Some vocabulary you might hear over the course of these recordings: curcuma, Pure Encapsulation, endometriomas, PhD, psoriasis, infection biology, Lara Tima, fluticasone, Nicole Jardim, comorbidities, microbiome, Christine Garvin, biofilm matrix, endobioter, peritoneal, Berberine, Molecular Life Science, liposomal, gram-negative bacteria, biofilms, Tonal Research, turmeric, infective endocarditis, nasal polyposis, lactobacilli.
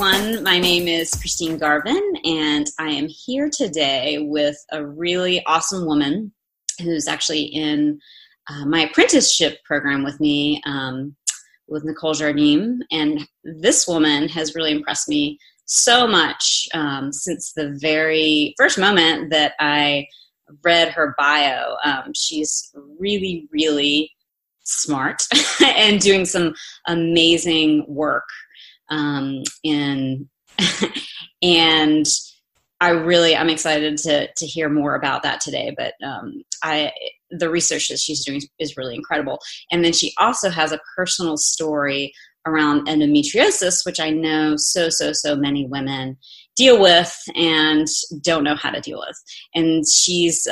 everyone. My name is Christine Garvin, and I am here today with a really awesome woman who's actually in my apprenticeship program with me, with Nicole Jardim. And this woman has really impressed me so much since the very first moment that I read her bio. She's really, really smart and doing some amazing work. And I'm excited to hear more about that today. But the research that she's doing is really incredible. And then she also has a personal story around endometriosis, which I know so many women deal with and don't know how to deal with. And she's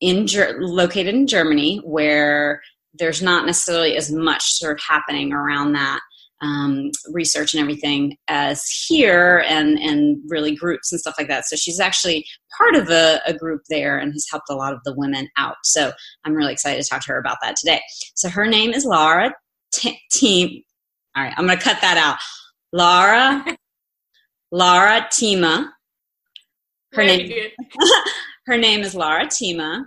located in Germany, where there's not necessarily as much sort of happening around that. Research and everything as here, and really groups and stuff like that. So she's actually part of a group there and has helped a lot of the women out. So I'm really excited to talk to her about that today. So her name is Lara all right, I'm going to cut that out. Lara Tima. Her name is Lara Tima,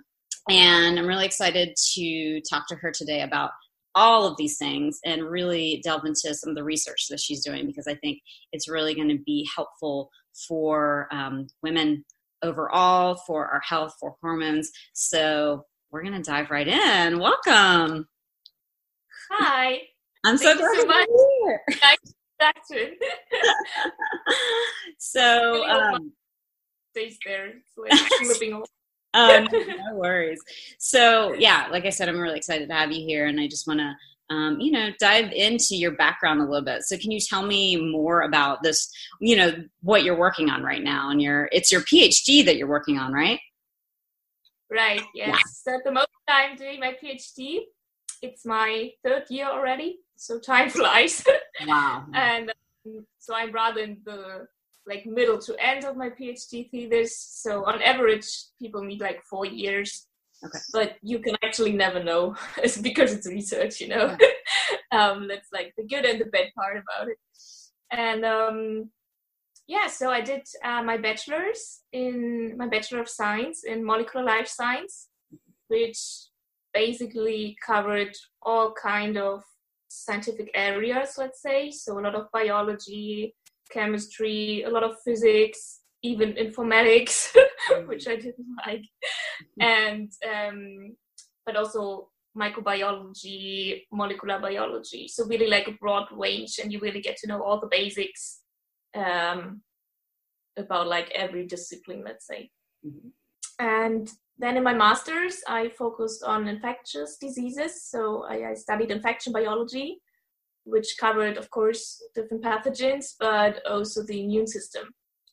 and I'm really excited to talk to her today about all of these things and really delve into some of the research that she's doing, because I think it's really going to be helpful for women overall, for our health, for hormones. So we're going to dive right in. Welcome. Hi. I'm so glad you're here. Nice to be back. So, stays there. Slipping away. No worries. So yeah, like I said, I'm really excited to have you here, and I just want to, dive into your background a little bit. So can you tell me more about this, what you're working on right now, and it's your PhD that you're working on, right? Right. Yes. Yeah. At the moment I'm doing my PhD. It's my third year already. So time flies. Wow. And so I'm rather in the middle to end of my PhD thesis. So on average, people need 4 years. Okay. But you can actually never know. It's because it's research, Okay. That's the good and the bad part about it. And so I did my Bachelor of Science in Molecular Life Science, which basically covered all kind of scientific areas, let's say. So a lot of biology, chemistry, a lot of physics, even informatics, which I didn't like, and but also microbiology, molecular biology. So really a broad range, and you really get to know all the basics about every discipline, let's say. Mm-hmm. And then in my master's, I focused on infectious diseases. So I studied infection biology, which covered, of course, different pathogens, but also the immune system.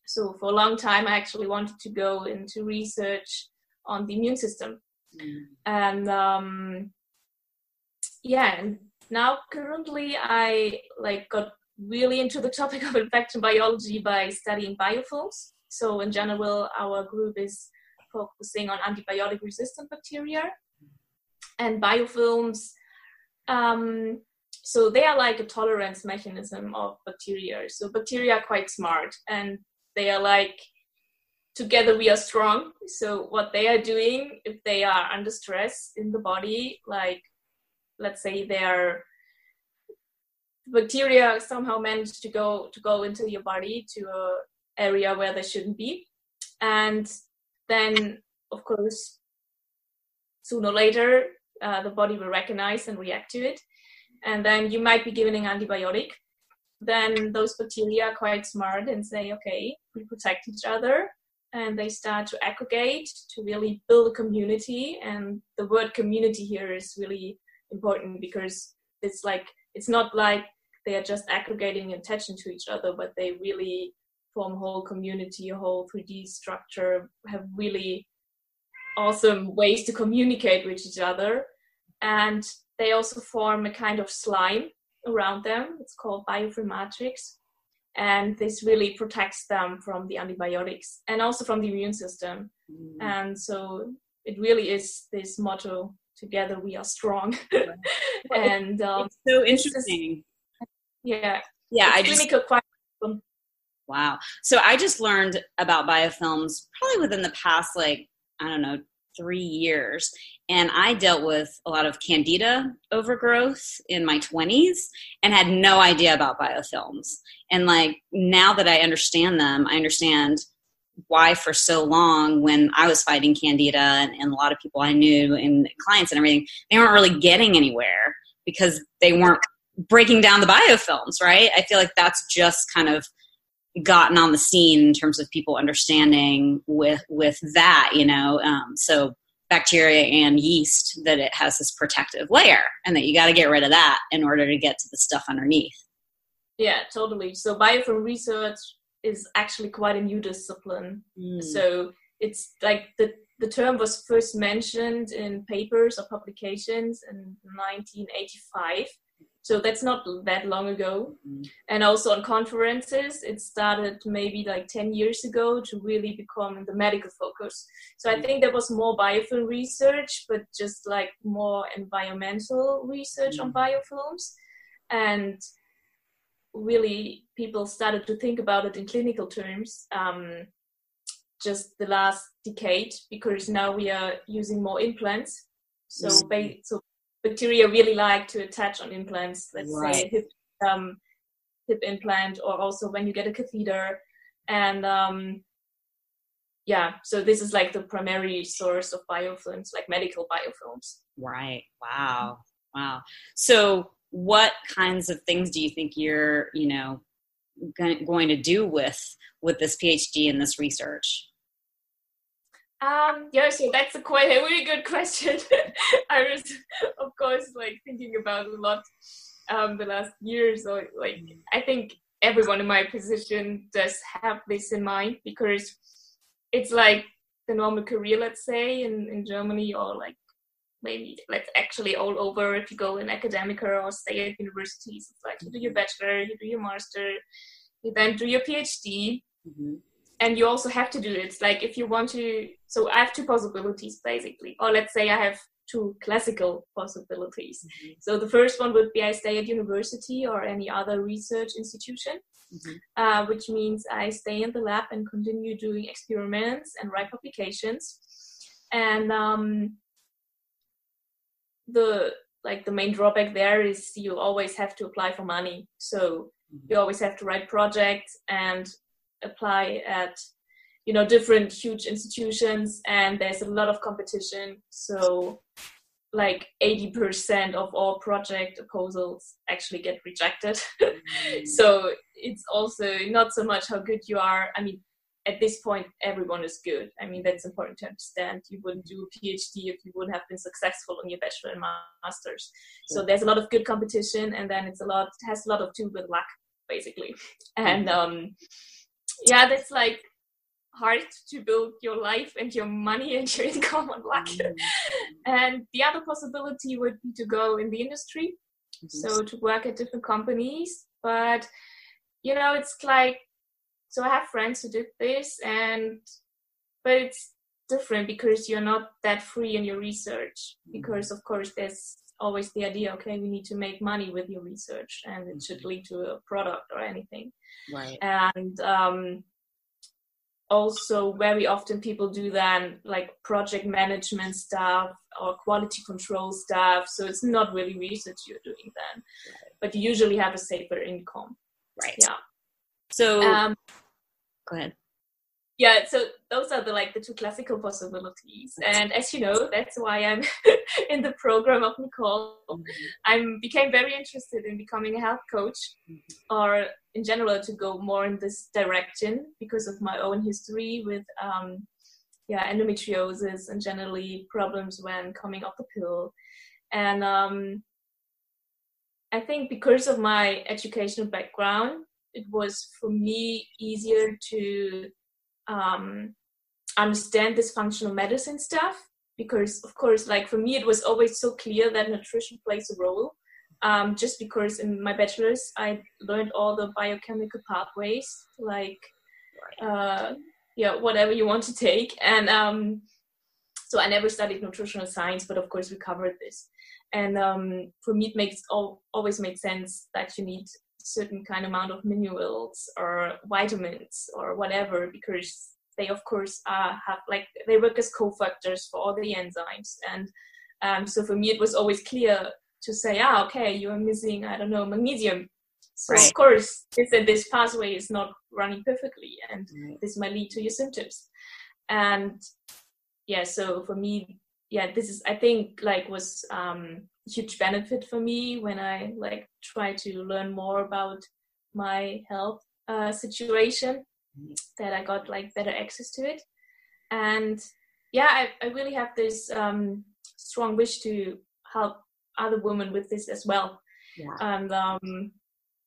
So for a long time, I actually wanted to go into research on the immune system. Mm. And and now currently I got really into the topic of infection biology by studying biofilms. So in general, our group is focusing on antibiotic-resistant bacteria and biofilms. So they are a tolerance mechanism of bacteria. So bacteria are quite smart, and they are together we are strong. So what they are doing, if they are under stress in the body, let's say bacteria somehow manage to go into your body to an area where they shouldn't be. And then, of course, sooner or later, the body will recognize and react to it. And then you might be given an antibiotic. Then those bacteria are quite smart and say, okay, we protect each other. And they start to aggregate to really build a community. And the word community here is really important, because it's not they are just aggregating and attaching to each other, but they really form a whole community, a whole 3D structure, have really awesome ways to communicate with each other. And they also form a kind of slime around them. It's called biofilm matrix. And this really protects them from the antibiotics and also from the immune system. Mm. And so it really is this motto, together we are strong. Right. And it's so interesting. It's clinical biofilm. Wow. So I just learned about biofilms probably within the past, 3 years. And I dealt with a lot of candida overgrowth in my 20s and had no idea about biofilms. And now that I understand them, I understand why for so long when I was fighting candida and a lot of people I knew and clients and everything, they weren't really getting anywhere because they weren't breaking down the biofilms, right? I feel like that's just kind of gotten on the scene in terms of people understanding with that, so bacteria and yeast, that it has this protective layer and that you got to get rid of that in order to get to the stuff underneath. Yeah, totally. So biofilm research is actually quite a new discipline. So it's the term was first mentioned in papers or publications in 1985. So that's not that long ago. And also on conferences, it started maybe 10 years ago to really become the medical focus. So I think there was more biofilm research, but just more environmental research on biofilms. And really people started to think about it in clinical terms just the last decade, because now we are using more implants. So bacteria really like to attach on implants, let's say hip implant, or also when you get a catheter. And so this is the primary source of biofilms, medical biofilms. Right. Wow. Wow. So what kinds of things do you think you're, going to do with this PhD and this research? So that's a really good question. I was, of course, thinking about a lot the last year. So, I think everyone in my position does have this in mind, because it's the normal career, let's say, in Germany, or maybe actually all over. If you go in academia or stay at universities, it's you do your bachelor, you do your master, you then do your PhD. Mm-hmm. And you also have to do it. If you want to, so I have two possibilities basically, or let's say I have two classical possibilities. Mm-hmm. So the first one would be I stay at university or any other research institution, which means I stay in the lab and continue doing experiments and write publications. And the main drawback there is you always have to apply for money. So you always have to write projects and apply at different huge institutions, and there's a lot of competition. So 80% of all project proposals actually get rejected. So it's also not so much how good you are. At this point everyone is good. That's important to understand. You wouldn't do a PhD if you wouldn't have been successful on your bachelor and masters. So there's a lot of good competition, and then it has a lot of to do with luck basically. And that's hard to build your life and your money and your income on luck. And the other possibility would be to go in the industry, so to work at different companies. But so I have friends who did this, but it's different because you're not that free in your research, because of course there's always the idea, we need to make money with your research and it should lead to a product or anything. Right. And also very often people do then project management stuff or quality control stuff. So it's not really research you're doing then, but you usually have a safer income. Right. Yeah. So go ahead. Yeah, so those are the two classical possibilities. And as you know, that's why I'm in the program of Nicole. I became very interested in becoming a health coach, or in general to go more in this direction, because of my own history with endometriosis and generally problems when coming off the pill. And I think because of my educational background, it was for me easier to understand this functional medicine stuff, because of course for me it was always so clear that nutrition plays a role, just because in my bachelor's I learned all the biochemical pathways, whatever you want to take. And so I never studied nutritional science, but of course we covered this. And for me it always made sense that you need certain kind amount of minerals or vitamins or whatever, because they of course have, like, they work as cofactors for all the enzymes. And so for me it was always clear to say, ah, okay, you are missing, I don't know, magnesium. So right. Of course this pathway is not running perfectly, and right. This might lead to your symptoms. And yeah, so for me, yeah, this is, I think, like, was huge benefit for me when I like try to learn more about my health situation, that I got like better access to it. And yeah, I really have this strong wish to help other women with this as well. Yeah. And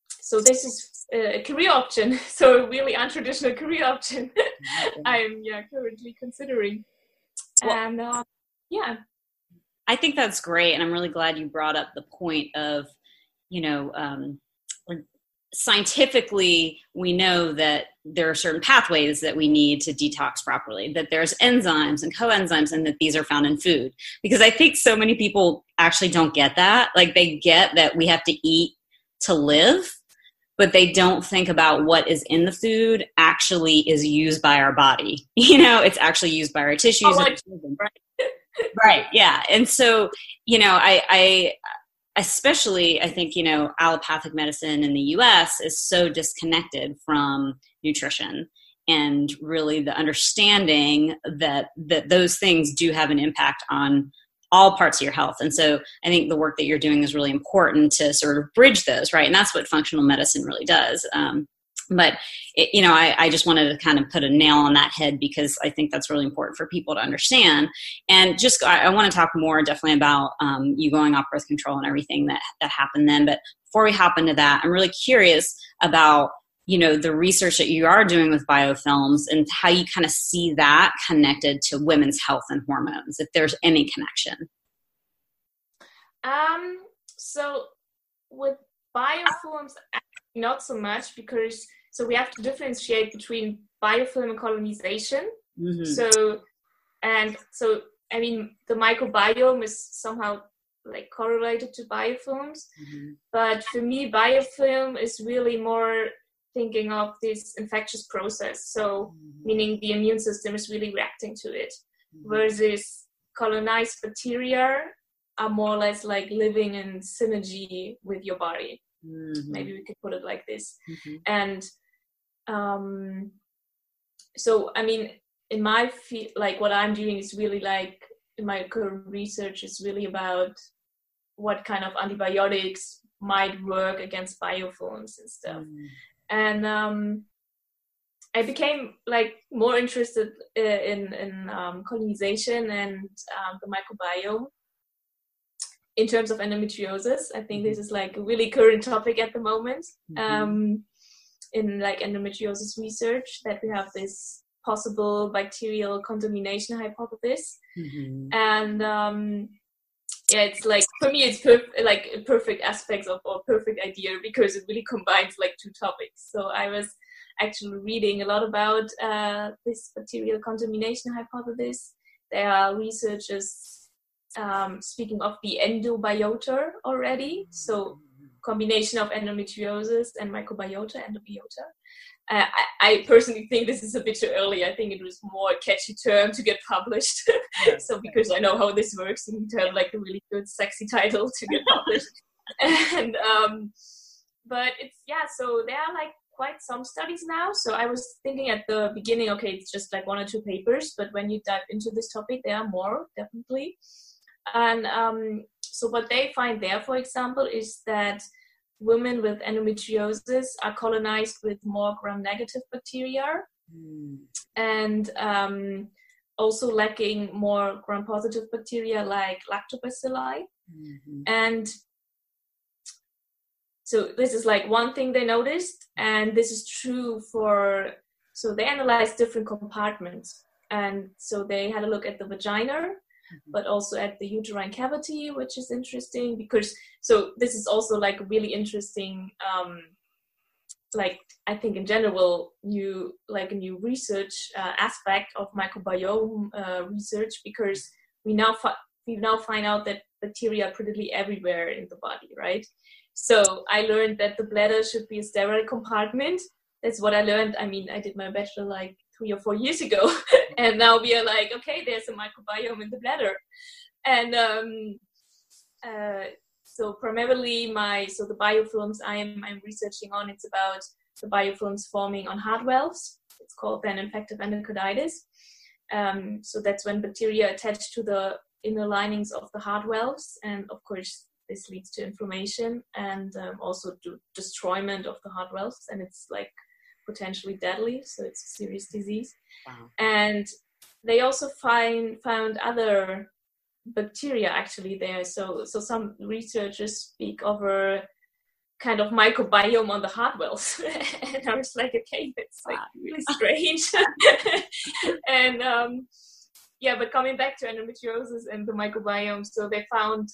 so this is a career option, so a really untraditional career option. Mm-hmm. I'm currently considering. Well, and I think that's great, and I'm really glad you brought up the point of, you know, scientifically we know that there are certain pathways that we need to detox properly, that there's enzymes and coenzymes, and that these are found in food. Because I think so many people actually don't get that. Like, they get that we have to eat to live, but they don't think about what is in the food actually is used by our body. You know, it's actually used by our tissues. Oh, and right. Right. Yeah. And so, you know, I especially, I think, you know, allopathic medicine in the US is so disconnected from nutrition and really the understanding that those things do have an impact on all parts of your health. And so I think the work that you're doing is really important to sort of bridge those, right? And that's what functional medicine really does. But, it, you know, I just wanted to kind of put a nail on that head, because I think that's really important for people to understand. And just, I want to talk more definitely about you going off birth control and everything that happened then. But before we hop into that, I'm really curious about, you know, the research that you are doing with biofilms and how you kind of see that connected to women's health and hormones, if there's any connection. So with biofilms, not so much, because so we have to differentiate between biofilm and colonization. Mm-hmm. So, I mean, the microbiome is somehow like correlated to biofilms. Mm-hmm. But for me, biofilm is really more thinking of this infectious process. So, mm-hmm. meaning the immune system is really reacting to it. Mm-hmm. Versus colonized bacteria are more or less like living in synergy with your body. Mm-hmm. Maybe we could put it like this. Mm-hmm. And so, I mean, in my field, like what I'm doing is really like, in my current research is really about what kind of antibiotics might work against biofilms and stuff. Mm-hmm. And I became like more interested in colonization and the microbiome. In terms of endometriosis, I think this is like a really current topic at the moment, in like endometriosis research, that we have this possible bacterial contamination hypothesis. Mm-hmm. And yeah, it's like, for me, it's like a perfect aspect of, or perfect idea, because it really combines like two topics. So I was actually reading a lot about this bacterial contamination hypothesis. There are researchers speaking of the endobioter already, so combination of endometriosis and microbiota, endobioter. I personally think this is a bit too early. I think it was more a catchy term to get published. So because I know how this works, you need to have like a really good sexy title to get published. And but it's, yeah, so there are like quite some studies now. So I was thinking at the beginning, okay, it's just like one or two papers, but when you dive into this topic, there are more, definitely. And so what they find there, for example, is that women with endometriosis are colonized with more gram-negative bacteria, and also lacking more gram-positive bacteria like lactobacilli. Mm-hmm. And so this is like one thing they noticed, and this is true for, so they analyzed different compartments. And so they had a look at the vagina, but also at the uterine cavity, which is interesting because, so this is also like really interesting, like I think in general, a new research aspect of microbiome research, because we now find out that bacteria are pretty everywhere in the body, right? So I learned that the bladder should be a sterile compartment. That's what I learned. I mean, I did my bachelor like 3 or 4 years ago. And now we are like, okay, there's a microbiome in the bladder. And so primarily the biofilms I'm researching on, it's about the biofilms forming on heart valves. It's called then infective endocarditis. So that's when bacteria attach to the inner linings of the heart valves. And of course, this leads to inflammation and also to destroyment of the heart valves. And it's like potentially deadly. So it's a serious disease. Wow. And they also found other bacteria actually there. So some researchers speak of a kind of microbiome on the heart valves. And I was like, okay, that's like really strange. And but coming back to endometriosis and the microbiome, so they found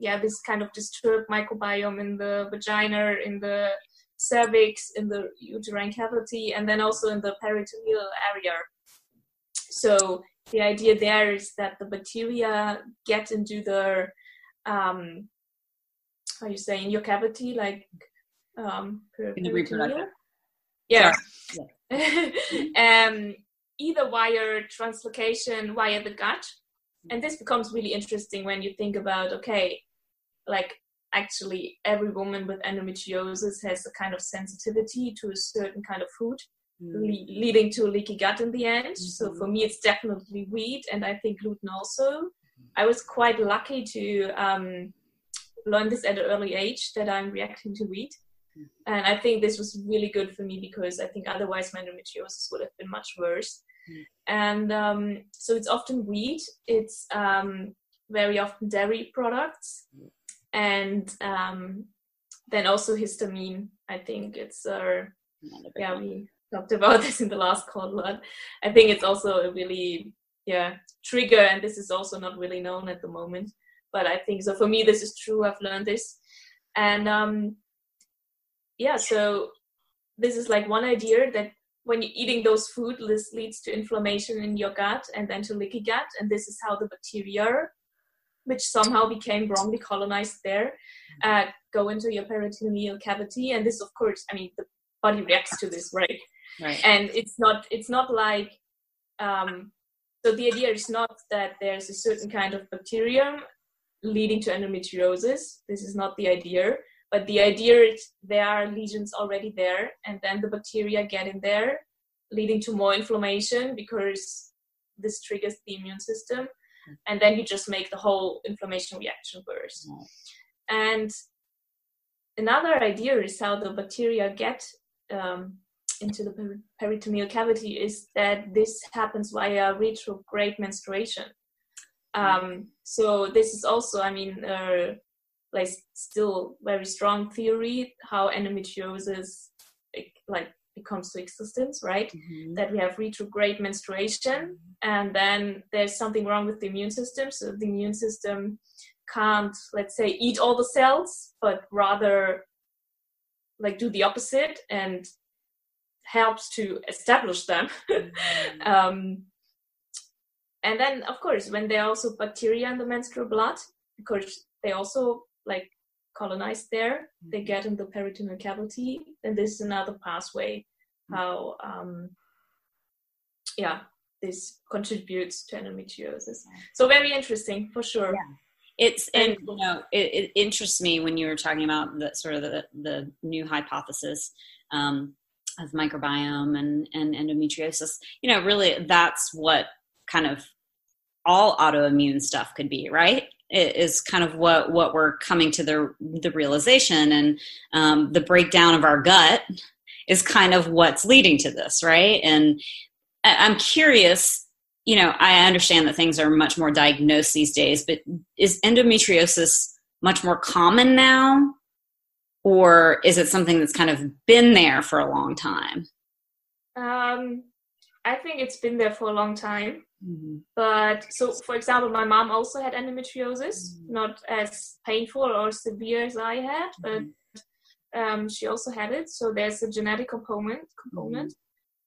this kind of disturbed microbiome in the vagina, in the cervix, in the uterine cavity, and then also in the peritoneal area. So the idea there is that the bacteria get into the in your cavity, like in the reproductive. Yeah. Either via translocation, via the gut. And this becomes really interesting when you think about, okay, like actually every woman with endometriosis has a kind of sensitivity to a certain kind of food, leading to a leaky gut in the end. Mm-hmm. So for me, it's definitely wheat, and I think gluten also. Mm-hmm. I was quite lucky to learn this at an early age, that I'm reacting to wheat. Mm-hmm. And I think this was really good for me, because I think otherwise my endometriosis would have been much worse. And so it's often wheat, it's very often dairy products, and then also histamine. I think it's we talked about this in the last call a lot. I think it's also a really trigger, and this is also not really known at the moment, but I think so. For me, this is true. I've learned this, and so this is like one idea, that when you're eating those food, this leads to inflammation in your gut and then to leaky gut. And this is how the bacteria, which somehow became wrongly colonized there, go into your peritoneal cavity. And this, of course, I mean, the body reacts to this, right? Right. And it's not like, so the idea is not that there's a certain kind of bacterium leading to endometriosis. This is not the idea. But the idea is there are lesions already there, and then the bacteria get in there, leading to more inflammation, because this triggers the immune system. And then you just make the whole inflammation reaction worse. And another idea is how the bacteria get into the peritoneal cavity is that this happens via retrograde menstruation. So this is also, I mean, like still very strong theory how endometriosis becomes to existence, right? Mm-hmm. That we have retrograde menstruation, and then there's something wrong with the immune system. So the immune system can't, let's say, eat all the cells, but rather like do the opposite and helps to establish them. Mm-hmm. And then of course, when there are also bacteria in the menstrual blood, because they also like colonized there, they get in the peritoneal cavity, and this is another pathway how this contributes to endometriosis. So very interesting for sure. It's it interests me when you were talking about that sort of the new hypothesis of microbiome and endometriosis. You know, really that's what kind of all autoimmune stuff could be, right? It is kind of what we're coming to the realization, and the breakdown of our gut is kind of what's leading to this, right? And I'm curious, you know, I understand that things are much more diagnosed these days, but is endometriosis much more common now, or is it something that's kind of been there for a long time? I think it's been there for a long time. Mm-hmm. But so, for example, my mom also had endometriosis, not as painful or severe as I had, but she also had it. So there's a genetic component.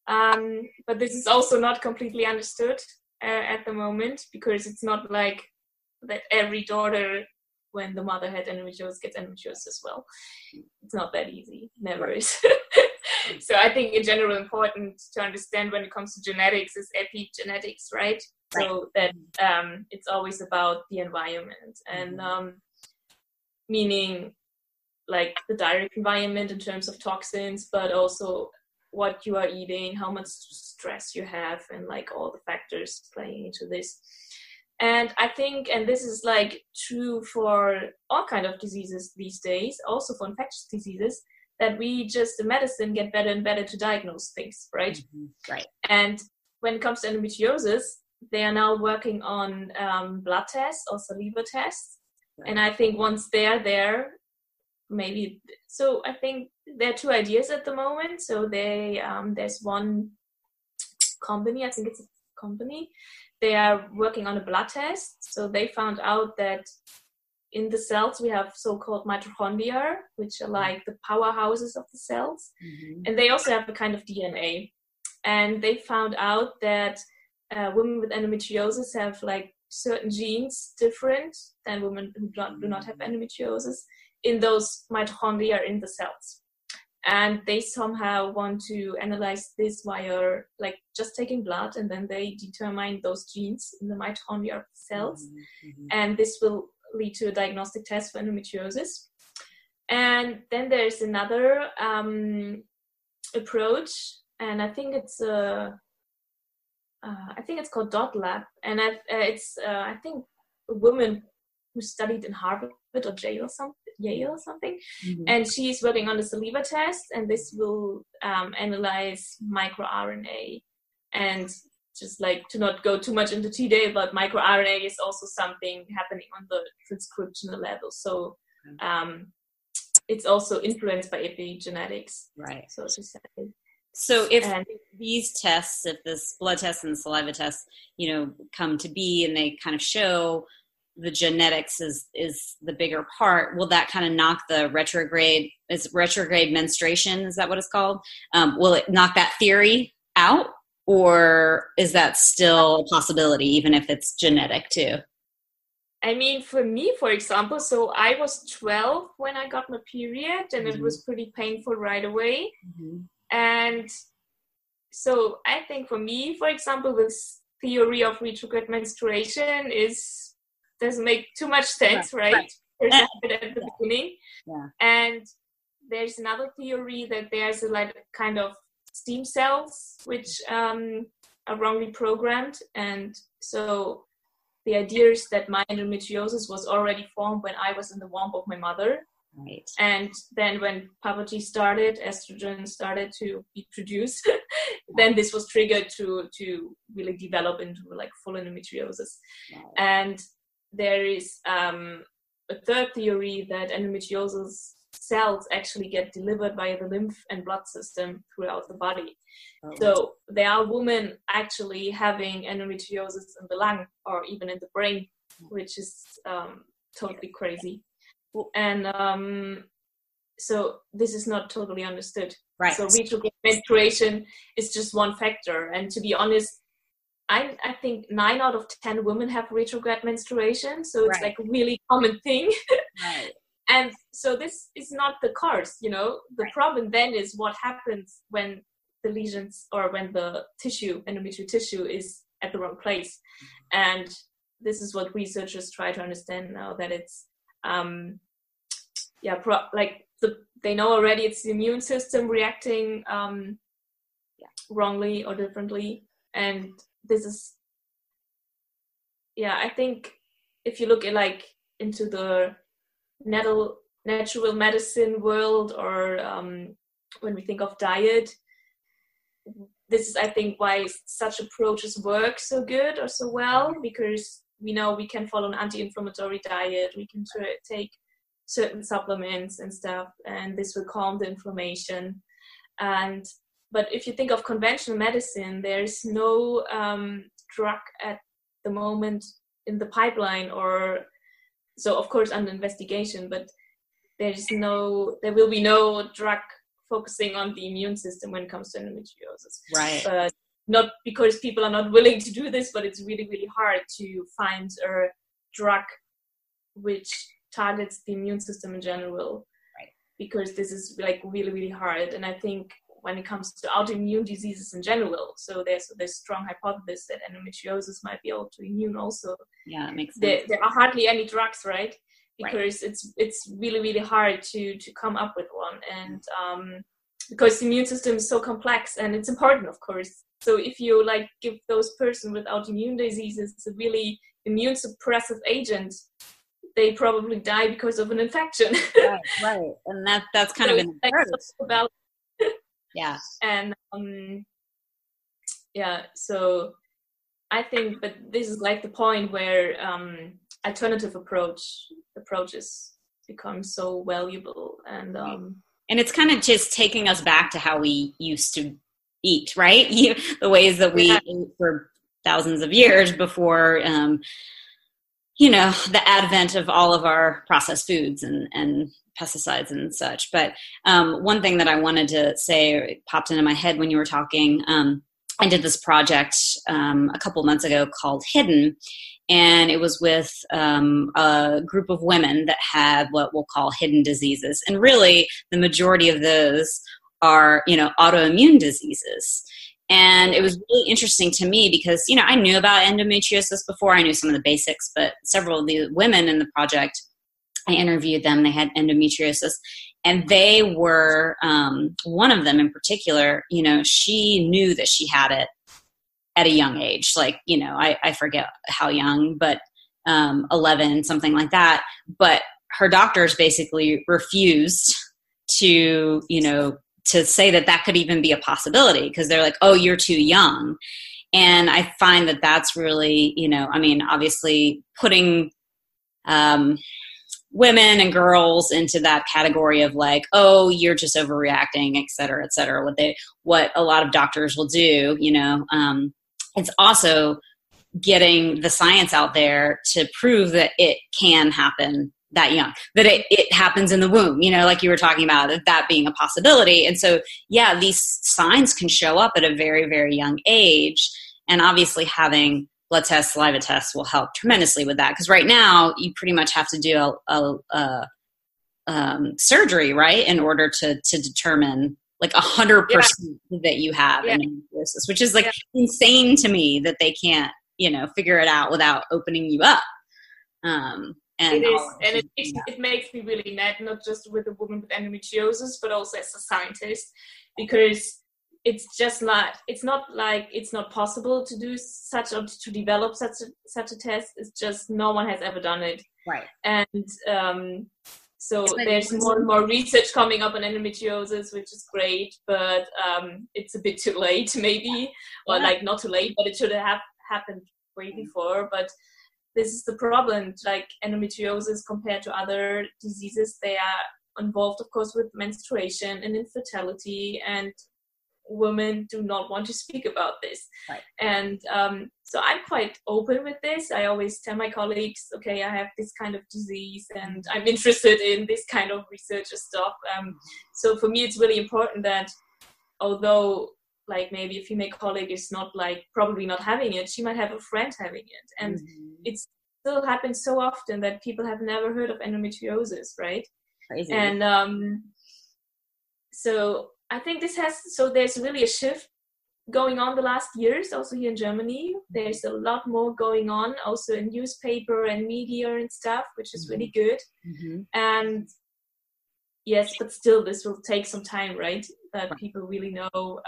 But this is also not completely understood at the moment, because it's not like that every daughter when the mother had endometriosis gets endometriosis as well. It's not that easy, never is. So I think in general important to understand when it comes to genetics is epigenetics, right? So that it's always about the environment and meaning like the direct environment in terms of toxins, but also what you are eating, how much stress you have, and like all the factors playing into this. And I think, and this is like true for all kind of diseases these days, also for infectious diseases, that we just, the medicine, get better and better to diagnose things, right? Mm-hmm. Right. And when it comes to endometriosis, they are now working on blood tests or saliva tests. Right. And I think once they are there, maybe, so I think there are two ideas at the moment. So they there's one company, I think it's a company, they are working on a blood test. So they found out that in the cells, we have so-called mitochondria, which are like the powerhouses of the cells. Mm-hmm. And they also have a kind of DNA. And they found out that women with endometriosis have like certain genes different than women who do not have endometriosis in those mitochondria in the cells. And they somehow want to analyze this via like just taking blood, and then they determine those genes in the mitochondria of the cells. Mm-hmm. And this will lead to a diagnostic test for endometriosis. And then there's another approach, and I think it's called DotLab, and I think a woman who studied in Harvard or Yale or something, mm-hmm. and she's working on the saliva test, and this will analyze microRNA. And just like to not go too much into today, but microRNA is also something happening on the transcriptional level. So it's also influenced by epigenetics. Right. So to say. So if these tests, if this blood test and saliva test, you know, come to be and they kind of show the genetics is the bigger part, will that kind of knock the retrograde menstruation, is that what it's called? Will it knock that theory out? Or is that still a possibility, even if it's genetic too? I mean, for me, for example, so I was 12 when I got my period, and mm-hmm. it was pretty painful right away. Mm-hmm. And so I think for me, for example, this theory of retrograde menstruation doesn't make too much sense, right? At the beginning. Yeah. And there's another theory that there's a like kind of stem cells which are wrongly programmed, and so the idea is that my endometriosis was already formed when I was in the womb of my mother, right? And then when puberty started, estrogen started to be produced, then this was triggered to really develop into like full endometriosis. Right. And there is a third theory that endometriosis cells actually get delivered by the lymph and blood system throughout the body. Oh. So there are women actually having endometriosis in the lung or even in the brain, which is totally crazy. And so this is not totally understood. Right. So retrograde menstruation is just one factor. And to be honest, I think 9 out of 10 women have retrograde menstruation. So it's like a really common thing. Right. And so this is not the cause, you know. The problem then is what happens when the lesions or when the tissue, endometrial tissue, is at the wrong place. And this is what researchers try to understand now, that it's, they know already it's the immune system reacting wrongly or differently. And this is, I think if you look at like into the natural medicine world, or when we think of diet, this is I think why such approaches work so good or so well, because we know we can follow an anti-inflammatory diet, we can take certain supplements and stuff, and this will calm the inflammation. And but if you think of conventional medicine, there's no drug at the moment in the pipeline, or so of course under investigation, but there will be no drug focusing on the immune system when it comes to endometriosis. Right. But not because people are not willing to do this, but it's really, really hard to find a drug which targets the immune system in general, right? Because this is like really, really hard. And I think when it comes to autoimmune diseases in general, so there's strong hypothesis that endometriosis might be autoimmune also. Yeah, it makes sense. There are hardly any drugs, right? Because it's really, really hard to come up with one. And because the immune system is so complex, and it's important, of course. So if you like give those person with autoimmune diseases a really immune suppressive agent, they probably die because of an infection. Right. And that's kind so of an yeah. And yeah, so I think, but this is like the point where alternative approaches become so valuable. And and it's kind of just taking us back to how we used to eat, right? The ways that we ate for thousands of years before, the advent of all of our processed foods and pesticides and such. But one thing that I wanted to say, it popped into my head when you were talking, I did this project a couple months ago called Hidden, and it was with a group of women that have what we'll call hidden diseases. And really, the majority of those are, autoimmune diseases. And it was really interesting to me because, I knew about endometriosis before. I knew some of the basics, but several of the women in the project, I interviewed them. They had endometriosis, and they were, one of them in particular, she knew that she had it at a young age. Like, I forget how young, but 11, something like that. But her doctors basically refused to, to say that could even be a possibility, because they're like, oh, you're too young. And I find that that's really, obviously putting women and girls into that category of like, oh, you're just overreacting, et cetera, what a lot of doctors will do, it's also getting the science out there to prove that it can happen that young, that it happens in the womb, like you were talking about, that being a possibility. And so, yeah, these signs can show up at a very, very young age. And obviously having blood tests, saliva tests will help tremendously with that. Because right now you pretty much have to do a surgery, right, in order to determine like 100% that you have endometriosis, which is like insane to me that they can't, figure it out without opening you up. And it is, and it makes me really mad, not just with a woman with endometriosis, but also as a scientist, because it's just not, it's not possible to do such, or to develop such a test. It's just no one has ever done it. Right. And so there's more and more research coming up on endometriosis, which is great, but it's a bit too late maybe, or like not too late, but it should have happened way before. But this is the problem, like endometriosis compared to other diseases, they are involved, of course, with menstruation and infertility, and women do not want to speak about this. Right. And so I'm quite open with this. I always tell my colleagues, okay, I have this kind of disease and I'm interested in this kind of research or stuff. So for me, it's really important that although like maybe a female colleague is not like probably not having it, she might have a friend having it. And it still happens so often that people have never heard of endometriosis, right? Crazy. And so I think there's really a shift going on the last years, also here in Germany. There's a lot more going on, also in newspaper and media and stuff, which is really good. And yes, but still this will take some time, right? That people really know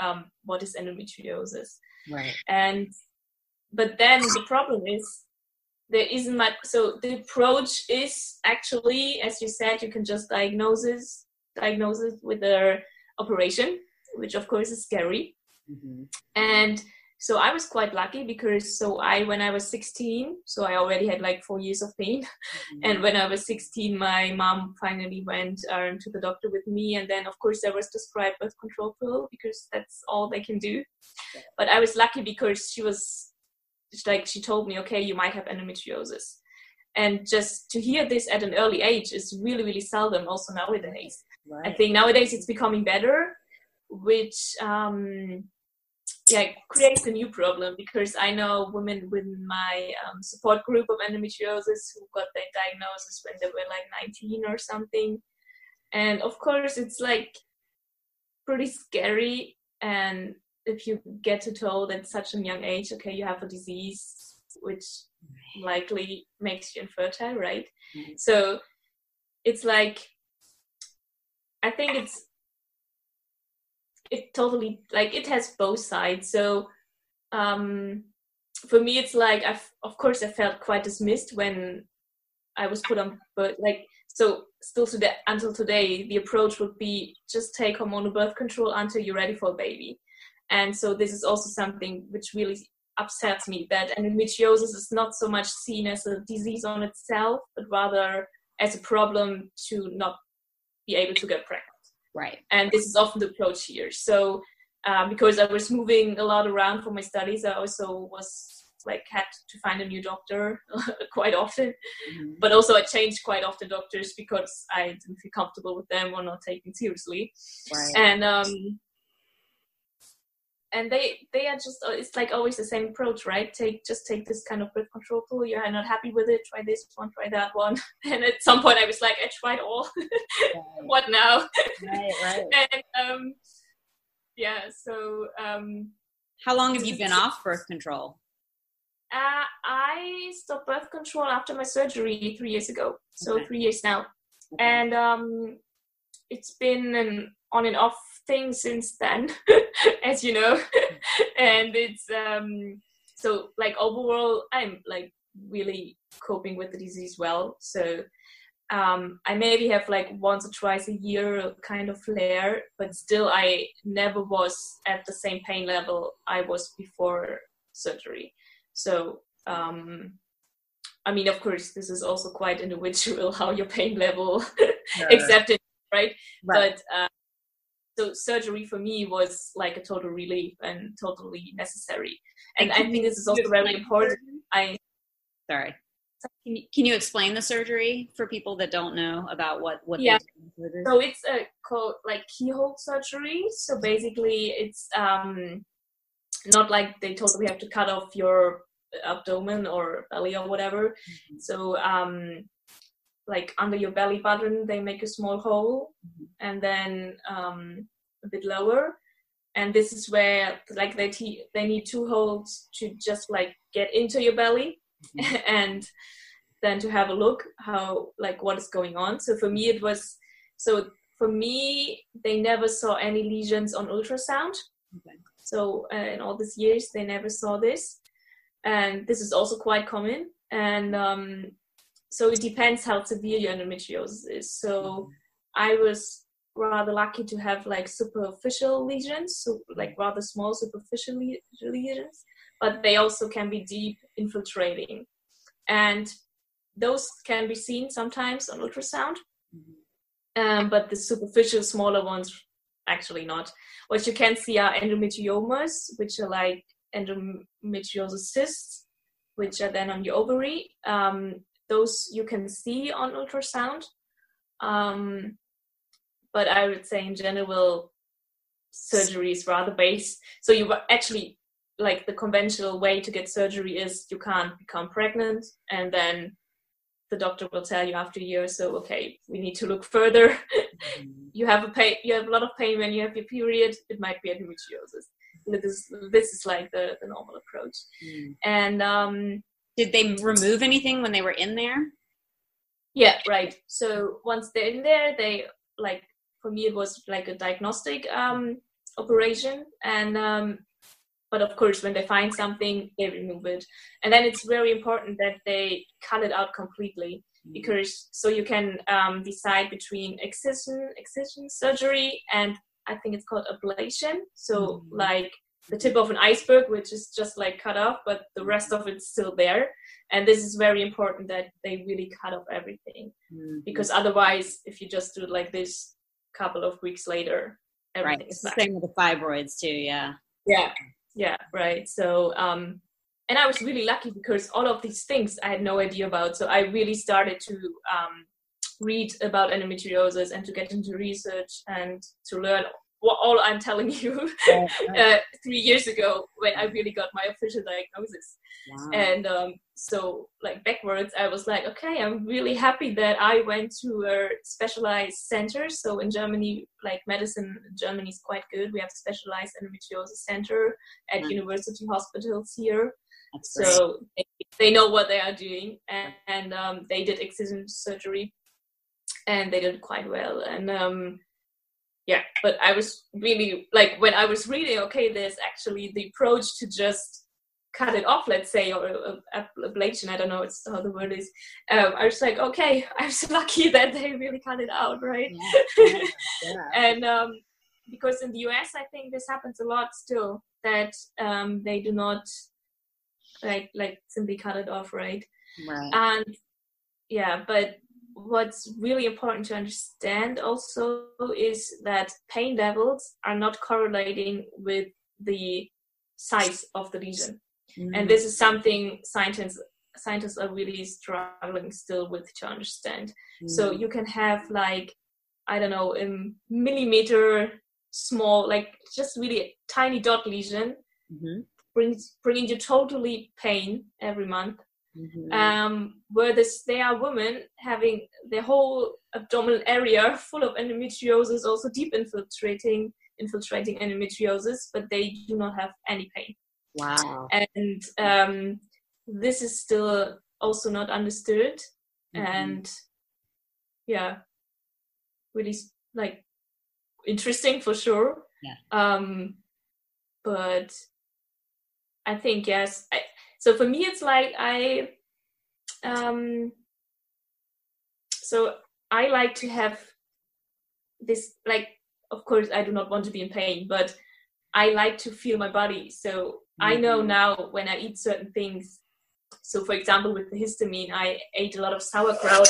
what is endometriosis. Right. But then the problem is there isn't much, so the approach is actually, as you said, you can just diagnose it with a operation, which of course is scary. And so I was quite lucky because when I was 16, so I already had like 4 years of pain. And when I was 16, my mom finally went to the doctor with me, and then of course I was prescribed birth control pill because that's all they can do. But I was lucky because she told me, okay, you might have endometriosis. And just to hear this at an early age is really, really seldom also nowadays. Right. I think nowadays it's becoming better, which yeah, creates a new problem, because I know women within my support group of endometriosis who got their diagnosis when they were like 19 or something. And of course, it's like pretty scary. And if you get to told at such a young age, okay, you have a disease which likely makes you infertile, right? Mm-hmm. So it's like, I think it totally, like, it has both sides. So for me, it's like, of course I felt quite dismissed when I was put on, but like, so still today, until today, the approach would be just take hormonal birth control until you're ready for a baby. And so this is also something which really upsets me, that endometriosis is not so much seen as a disease on itself, but rather as a problem to not be able to get pregnant. Right. And this is often the approach here. So because I was moving a lot around for my studies, I also was like had to find a new doctor quite often. Mm-hmm. But also I changed quite often doctors because I didn't feel comfortable with them or not taken seriously. Right. And they are just, it's like always the same approach, right? Just take this kind of birth control pill. You're not happy with it. Try this one, try that one. And at some point I was like, I tried all. Right. What now? Right. And yeah, so. How long have you been off birth control? I stopped birth control after my surgery 3 years ago. So okay. 3 years now. Okay. And it's been an on and off thing since then, as you know. And it's so like overall I'm like really coping with the disease well. So I maybe have like once or twice a year a kind of flare, but still I never was at the same pain level I was before surgery. So I mean, of course this is also quite individual how your pain level yeah. accepted, right? But so surgery for me was like a total relief and totally necessary. And I think this is also very important. Can you explain the surgery for people that don't know about what yeah. the surgery is? So it's called like keyhole surgery. So basically it's not like they totally have to cut off your abdomen or belly or whatever. Mm-hmm. So like under your belly button, they make a small hole, and then a bit lower. And this is where like they need two holes to just like get into your belly, mm-hmm. and then to have a look how like what is going on. So for me they never saw any lesions on ultrasound. Okay. So in all these years they never saw this, and this is also quite common. And so it depends how severe your endometriosis is. So I was rather lucky to have like superficial lesions, so like rather small superficial lesions, but they also can be deep infiltrating. And those can be seen sometimes on ultrasound, but the superficial smaller ones actually not. What you can see are endometriomas, which are like endometriosis cysts, which are then on your ovary. Those you can see on ultrasound, but I would say in general surgery is rather based. So you actually like the conventional way to get surgery is you can't become pregnant, and then the doctor will tell you after a year, so okay, we need to look further. Mm-hmm. You have a lot of pain when you have your period. It might be endometriosis. This is like the normal approach, and. Did they remove anything when they were in there? Yeah, right. So once they're in there, they like, for me, it was like a diagnostic operation. And, but of course, when they find something, they remove it. And then it's very important that they cut it out completely, because so you can decide between excision surgery, and I think it's called ablation. So like, the tip of an iceberg, which is just like cut off, but the rest of it's still there. And this is very important that they really cut off everything, because otherwise, if you just do it like this, a couple of weeks later, everything right. is back. Same with the fibroids too. Yeah. Right. So, and I was really lucky because all of these things I had no idea about. So I really started to read about endometriosis and to get into research and to learn what all I'm telling you 3 years ago when I really got my official diagnosis. Wow. And so like backwards, I was like, okay, I'm really happy that I went to a specialized center. So in Germany, like medicine in Germany is quite good. We have a specialized endometriosis center at university hospitals here. So they know what they are doing, and they did excision surgery and they did quite well. And yeah, but I was really like, when I was reading, okay, there's actually the approach to just cut it off, let's say, or ablation, I don't know how the word is. I was like, okay, I was lucky that they really cut it out, right? Yeah. Yeah. And because in the US, I think this happens a lot still, that they do not like simply cut it off, right? And yeah, but what's really important to understand also is that pain levels are not correlating with the size of the lesion. Mm-hmm. And this is something scientists are really struggling still with to understand. Mm-hmm. So you can have like, I don't know, a millimeter small, like just really a tiny dot lesion, mm-hmm. bringing you totally pain every month. Mm-hmm. Where there are women having their whole abdominal area full of endometriosis, also deep infiltrating endometriosis, but they do not have any pain. Wow. And this is still also not understood. Mm-hmm. And yeah, really like interesting for sure. Yeah. But I think, yes. So for me, it's like I like to have this, like, of course, I do not want to be in pain, but I like to feel my body. So I know now when I eat certain things. So for example, with the histamine, I ate a lot of sauerkraut.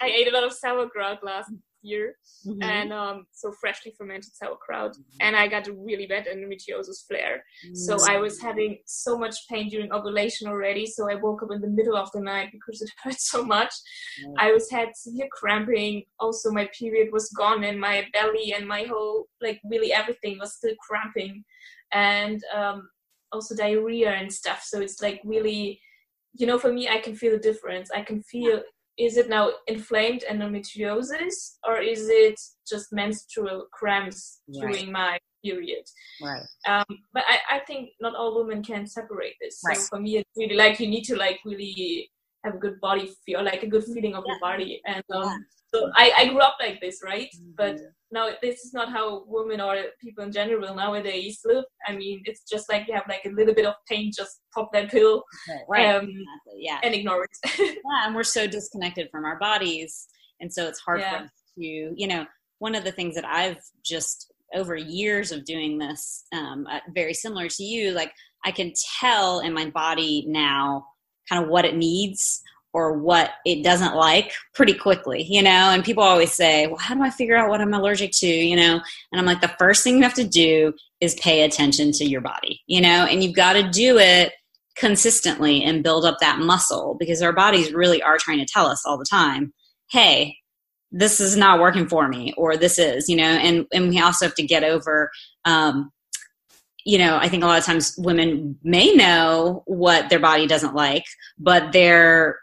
I ate a lot of sauerkraut last year, mm-hmm. and so freshly fermented sauerkraut, mm-hmm. and I got a really bad endometriosis flare. Mm-hmm. So I was having so much pain during ovulation already, so I woke up in the middle of the night because it hurt so much. Mm-hmm. I had severe cramping, also my period was gone and my belly and my whole, like, really everything was still cramping, and also diarrhea and stuff. So it's like really, you know, for me, I can feel the difference. I can feel, is it now inflamed endometriosis or is it just menstrual cramps during my period? Right. But I think not all women can separate this. Right. So for me, it's really like you need to like really have a good body feel, like a good feeling of your body. And so I grew up like this, right? Mm-hmm. But now this is not how women or people in general nowadays live. I mean, it's just like you have like a little bit of pain, just pop that pill, exactly. And ignore it. Yeah, and we're so disconnected from our bodies, and so it's hard for us to, you know, one of the things that I've just over years of doing this, very similar to you, like I can tell in my body now kind of what it needs or what it doesn't like pretty quickly, you know? And people always say, well, how do I figure out what I'm allergic to, you know? And I'm like, the first thing you have to do is pay attention to your body, you know? And you've got to do it consistently and build up that muscle, because our bodies really are trying to tell us all the time, hey, this is not working for me, or this is, you know? And we also have to get over, you know, I think a lot of times women may know what their body doesn't like, but they're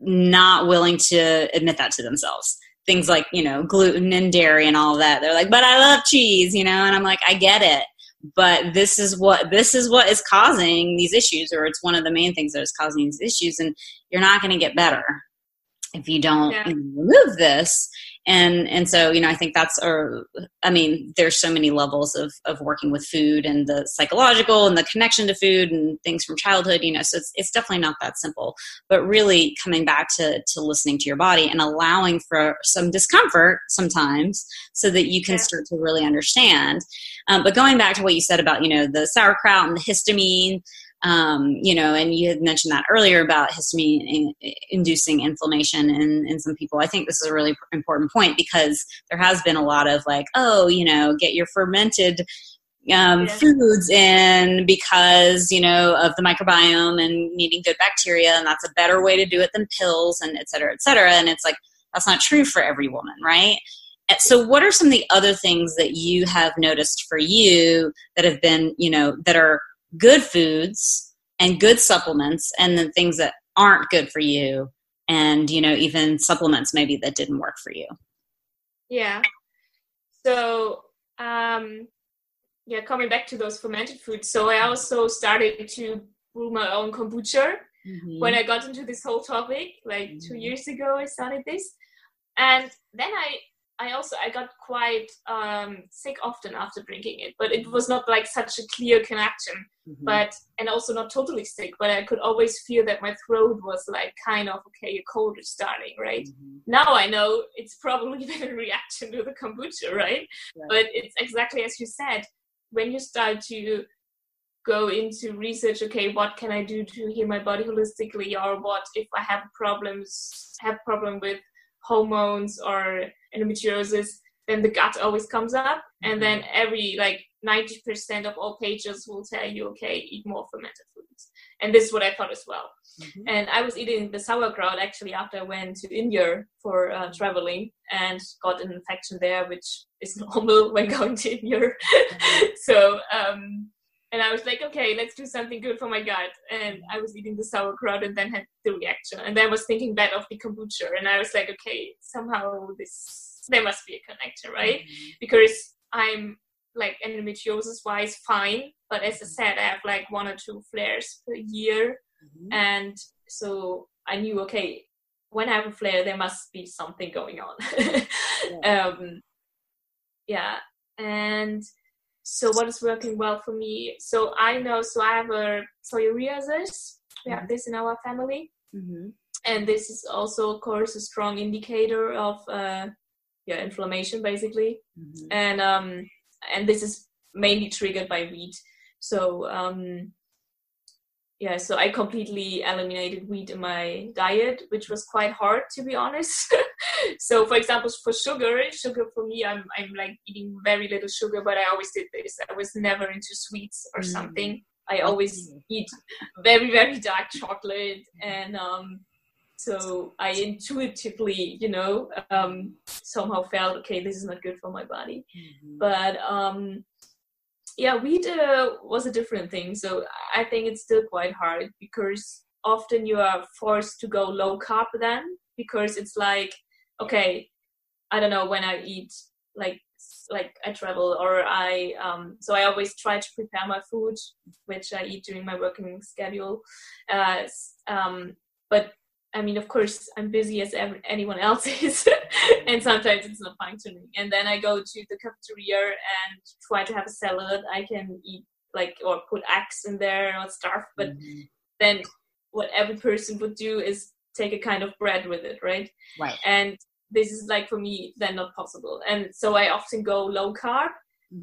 not willing to admit that to themselves. Things like, you know, gluten and dairy and all that. They're like, but I love cheese, you know, and I'm like, I get it. But this is what is causing these issues, or it's one of the main things that is causing these issues. And you're not going to get better if you don't remove this. And so, you know, I think that's, there's so many levels of working with food and the psychological and the connection to food and things from childhood, you know, so it's definitely not that simple, but really coming back to listening to your body and allowing for some discomfort sometimes so that you can start to really understand. But going back to what you said about, you know, the sauerkraut and the histamine, you know, and you had mentioned that earlier about histamine inducing inflammation in some people. I think this is a really important point, because there has been a lot of like, oh, you know, get your fermented foods in because, you know, of the microbiome and needing good bacteria, and that's a better way to do it than pills, and et cetera, et cetera. And it's like, that's not true for every woman, right? So what are some of the other things that you have noticed for you that have been, you know, that are good foods and good supplements, and then things that aren't good for you, and, you know, even supplements maybe that didn't work for you? Yeah. So, yeah, coming back to those fermented foods. So I also started to brew my own kombucha when I got into this whole topic, like 2 years ago, I started this. And then I got quite sick often after drinking it, but it was not like such a clear connection, and also not totally sick, but I could always feel that my throat was like kind of, okay, your cold is starting, right? Now I know it's probably been a reaction to the kombucha, right? But it's exactly as you said, when you start to go into research, okay, what can I do to heal my body holistically, or what if I have problem with hormones or endometriosis, then the gut always comes up. And then every, like 90% of all pages will tell you, okay, eat more fermented foods. And this is what I thought as well. And I was eating the sauerkraut actually after I went to India for traveling, and got an infection there, which is normal when going to India. So, and I was like, okay, let's do something good for my gut. And I was eating the sauerkraut and then had the reaction. And then I was thinking bad of the kombucha. And I was like, okay, somehow there must be a connection, right? Because I'm like endometriosis-wise fine. But as I said, I have like 1 or 2 flares per year. And so I knew, okay, when I have a flare, there must be something going on. And so what is working well for me? So I know, so I have a psoriasis. We have this in our family. And this is also, of course, a strong indicator of inflammation, basically. And this is mainly triggered by wheat. So, so I completely eliminated wheat in my diet, which was quite hard, to be honest. So, for example, for sugar for me, I'm like eating very little sugar, but I always did this. I was never into sweets or something. I always eat very, very dark chocolate. And so I intuitively, somehow felt, okay, this is not good for my body. But wheat was a different thing. So I think it's still quite hard, because often you are forced to go low carb then, because it's like, okay, I don't know, when I eat, like I travel, or so I always try to prepare my food, which I eat during my working schedule. But I mean, of course, I'm busy as anyone else is, and sometimes it's not functioning. And then I go to the cafeteria and try to have a salad. I can eat or put eggs in there or stuff, but then what every person would do is take a kind of bread with it, right? And this is like, for me, then not possible. And so I often go low carb,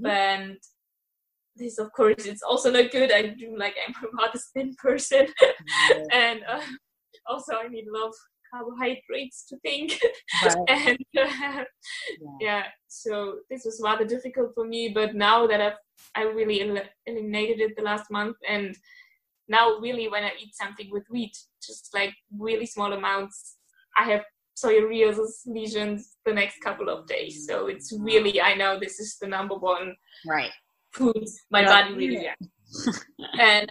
and this, of course, it's also not good. I'm a rather thin person, and also I need a lot of carbohydrates to think, and so this was rather difficult for me. But now that I really eliminated it the last month, and now really when I eat something with wheat, just like really small amounts, I have psoriasis lesions the next couple of days. So it's really, I know this is the number one food my body really reacts. And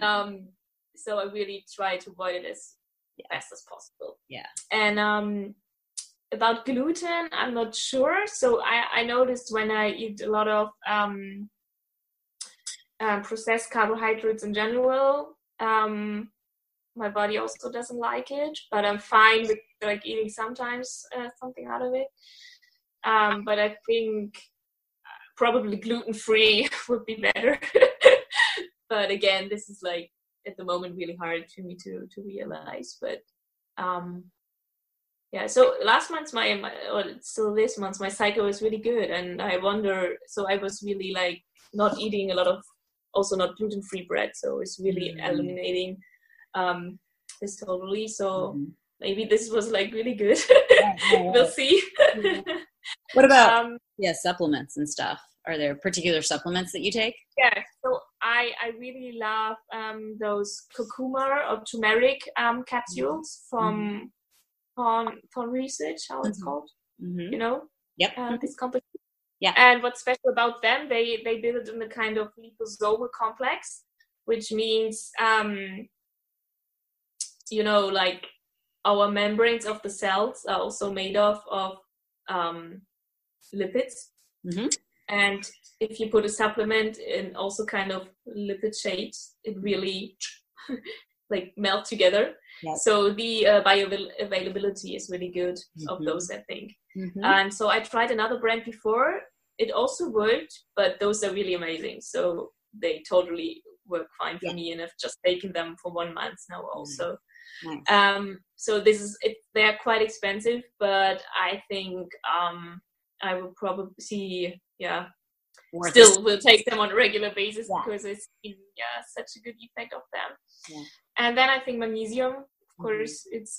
so I really try to avoid it as best as possible. And about gluten, I'm not sure. So I noticed when I eat a lot of processed carbohydrates in general, my body also doesn't like it, but I'm fine with like eating sometimes something out of it. But I think probably gluten-free would be better. But again, this is like at the moment really hard for me to realize. But so last month, this month, my cycle was really good, and I wonder. So I was really like not eating a lot of, also not gluten-free bread, so it's really eliminating this totally. So maybe this was like really good. We'll see. What about supplements and stuff? Are there particular supplements that you take? So I really love those curcuma or turmeric capsules from Tonal Research, how it's called. Yep. This complex. Yeah. And what's special about them, they build in a kind of liposomal complex, which means, like our membranes of the cells are also made of lipids. Mm-hmm. And if you put a supplement in also kind of lipid shapes, it really like melt together. Yes. So the bioavailability is really good mm-hmm. of those, I think. Mm-hmm. And so I tried another brand before. It also worked, but those are really amazing. So they totally work fine for me, and I've just taken them for 1 month now also. Nice. So this is it. They're quite expensive, but I think I will probably will take them on a regular basis because it's such a good effect of them. Yeah. And then I think magnesium, of course, it's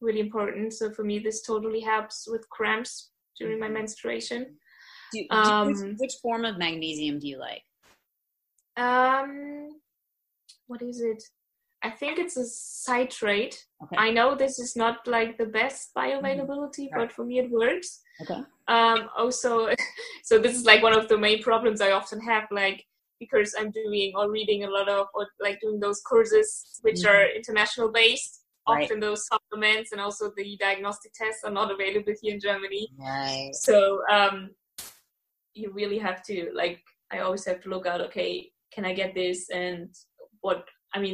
really important. So for me, this totally helps with cramps during my menstruation. Which form of magnesium do you like? What is it? I think it's a citrate. Okay. I know this is not like the best bioavailability, but for me it works. Okay. Also, so this is like one of the main problems I often have, like, because I'm doing or reading a lot of, or like doing those courses, which are international based. Right. Often those supplements and also the diagnostic tests are not available here in Germany. Right. So, you really have to, like, I always have to look out, okay, can I get this? And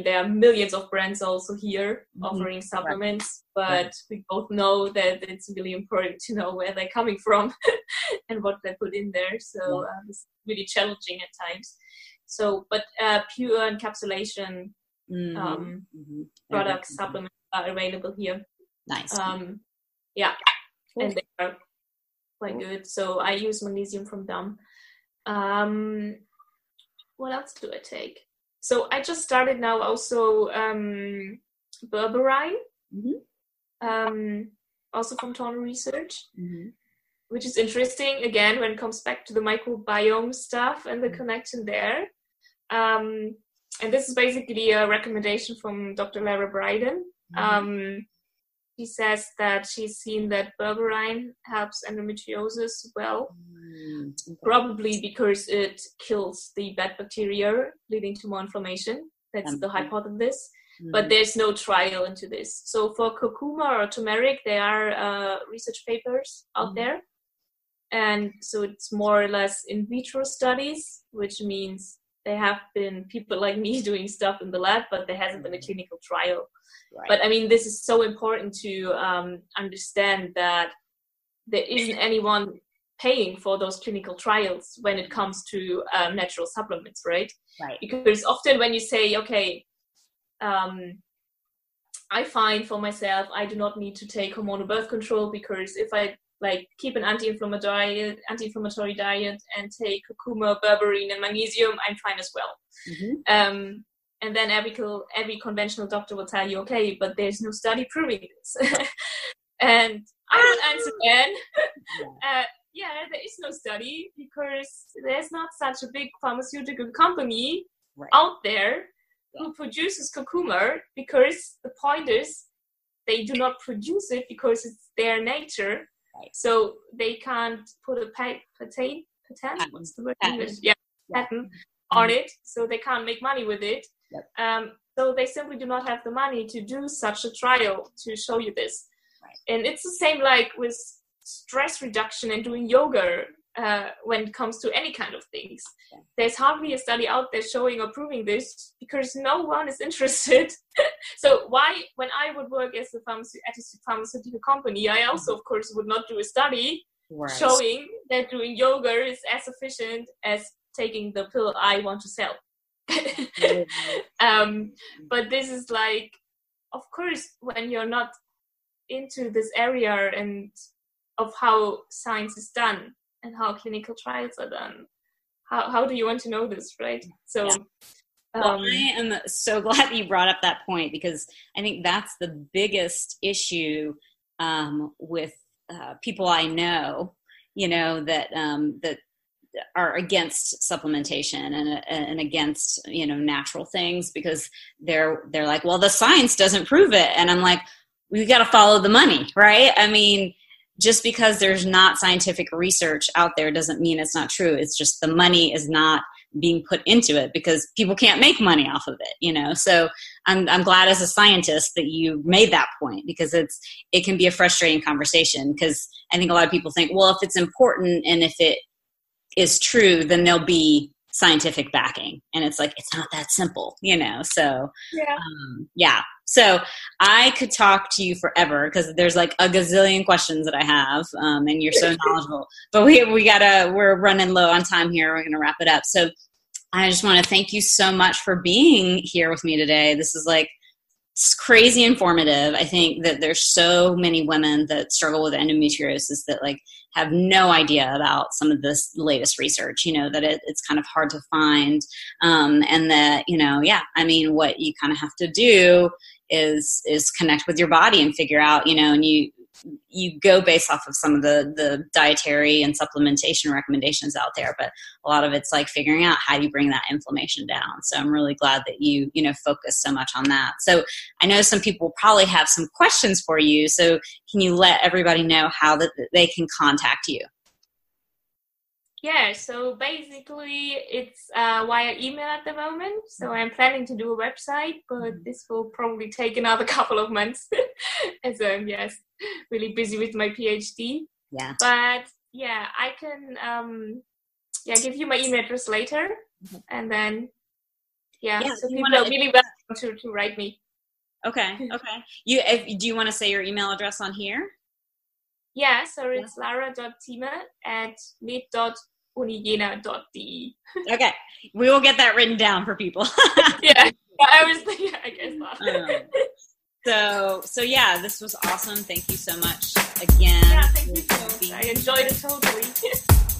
there are millions of brands also here offering supplements, but we both know that it's really important to know where they're coming from and what they put in there. So it's really challenging at times. So, but Pure Encapsulation products, supplements are available here. Nice. Cool. And they are quite good. So I use magnesium from them. What else do I take? So I just started now also Berberine, also from Tonal Research, which is interesting, again, when it comes back to the microbiome stuff and the connection there. And this is basically a recommendation from Dr. Lara Briden. She says that she's seen that berberine helps endometriosis well, probably because it kills the bad bacteria, leading to more inflammation. That's the hypothesis, but there's no trial into this. So for curcuma or turmeric, there are research papers out there. And so it's more or less in vitro studies, which means there have been people like me doing stuff in the lab, but there hasn't been a clinical trial. Right. But I mean, this is so important to understand that there isn't anyone paying for those clinical trials when it comes to natural supplements, right? Right. Because often when you say, okay, I find for myself, I do not need to take hormonal birth control because if I like keep an anti-inflammatory diet and take curcuma, berberine and magnesium, I'm fine as well. And then every conventional doctor will tell you, okay, but there's no study proving this. And I will answer then, there is no study because there's not such a big pharmaceutical company out there who produces curcuma, because the point is they do not produce it because it's their nature. Right. So they can't put a patent. What's the word? Patent on it. So they can't make money with it. Yep. So they simply do not have the money to do such a trial to show you this. Right. And it's the same like with stress reduction and doing yoga when it comes to any kind of things. Yeah. There's hardly a study out there showing or proving this because no one is interested. So why, when I would work as at a pharmaceutical company, I also, of course, would not do a study showing that doing yoga is as efficient as taking the pill I want to sell. But this is like, of course, when you're not into this area and of how science is done and how clinical trials are done, how do you want to know this, right? So I am so glad you brought up that point, because I think that's the biggest issue with people I know, that that are against supplementation and against, natural things, because they're like, well, the science doesn't prove it. And I'm like, we got to follow the money. Right. I mean, just because there's not scientific research out there doesn't mean it's not true. It's just the money is not being put into it because people can't make money off of it, you know? So I'm glad as a scientist that you made that point, because it can be a frustrating conversation, because I think a lot of people think, well, if it's important and if it is true, then there'll be scientific backing. And it's like, it's not that simple, you know? So yeah. So I could talk to you forever because there's like a gazillion questions that I have, and you're so knowledgeable. But we're running low on time here. We're gonna wrap it up. So I just want to thank you so much for being here with me today. This is like crazy informative. I think that there's so many women that struggle with endometriosis that like have no idea about some of this latest research, you know, that it's kind of hard to find. And that, you know, yeah, I mean, what you kind of have to do is connect with your body and figure out, you know, and you go based off of some of the dietary and supplementation recommendations out there, but a lot of it's like figuring out how do you bring that inflammation down. So I'm really glad that you know, focus so much on that. So I know some people probably have some questions for you. So can you let everybody know how that they can contact you? Yeah, so basically it's via email at the moment. So I'm planning to do a website, but this will probably take another couple of months as I'm really busy with my PhD. Yeah. But yeah, I can give you my email address later, and then so people are really welcome to write me. Okay. Do you want to say your email address on here? Yeah, so it's lara.tima@mit.unijena.de. Okay, we will get that written down for people. Yeah, I was thinking, I guess not. So yeah, this was awesome. Thank you so much again. Yeah, thank you so much. I enjoyed it totally.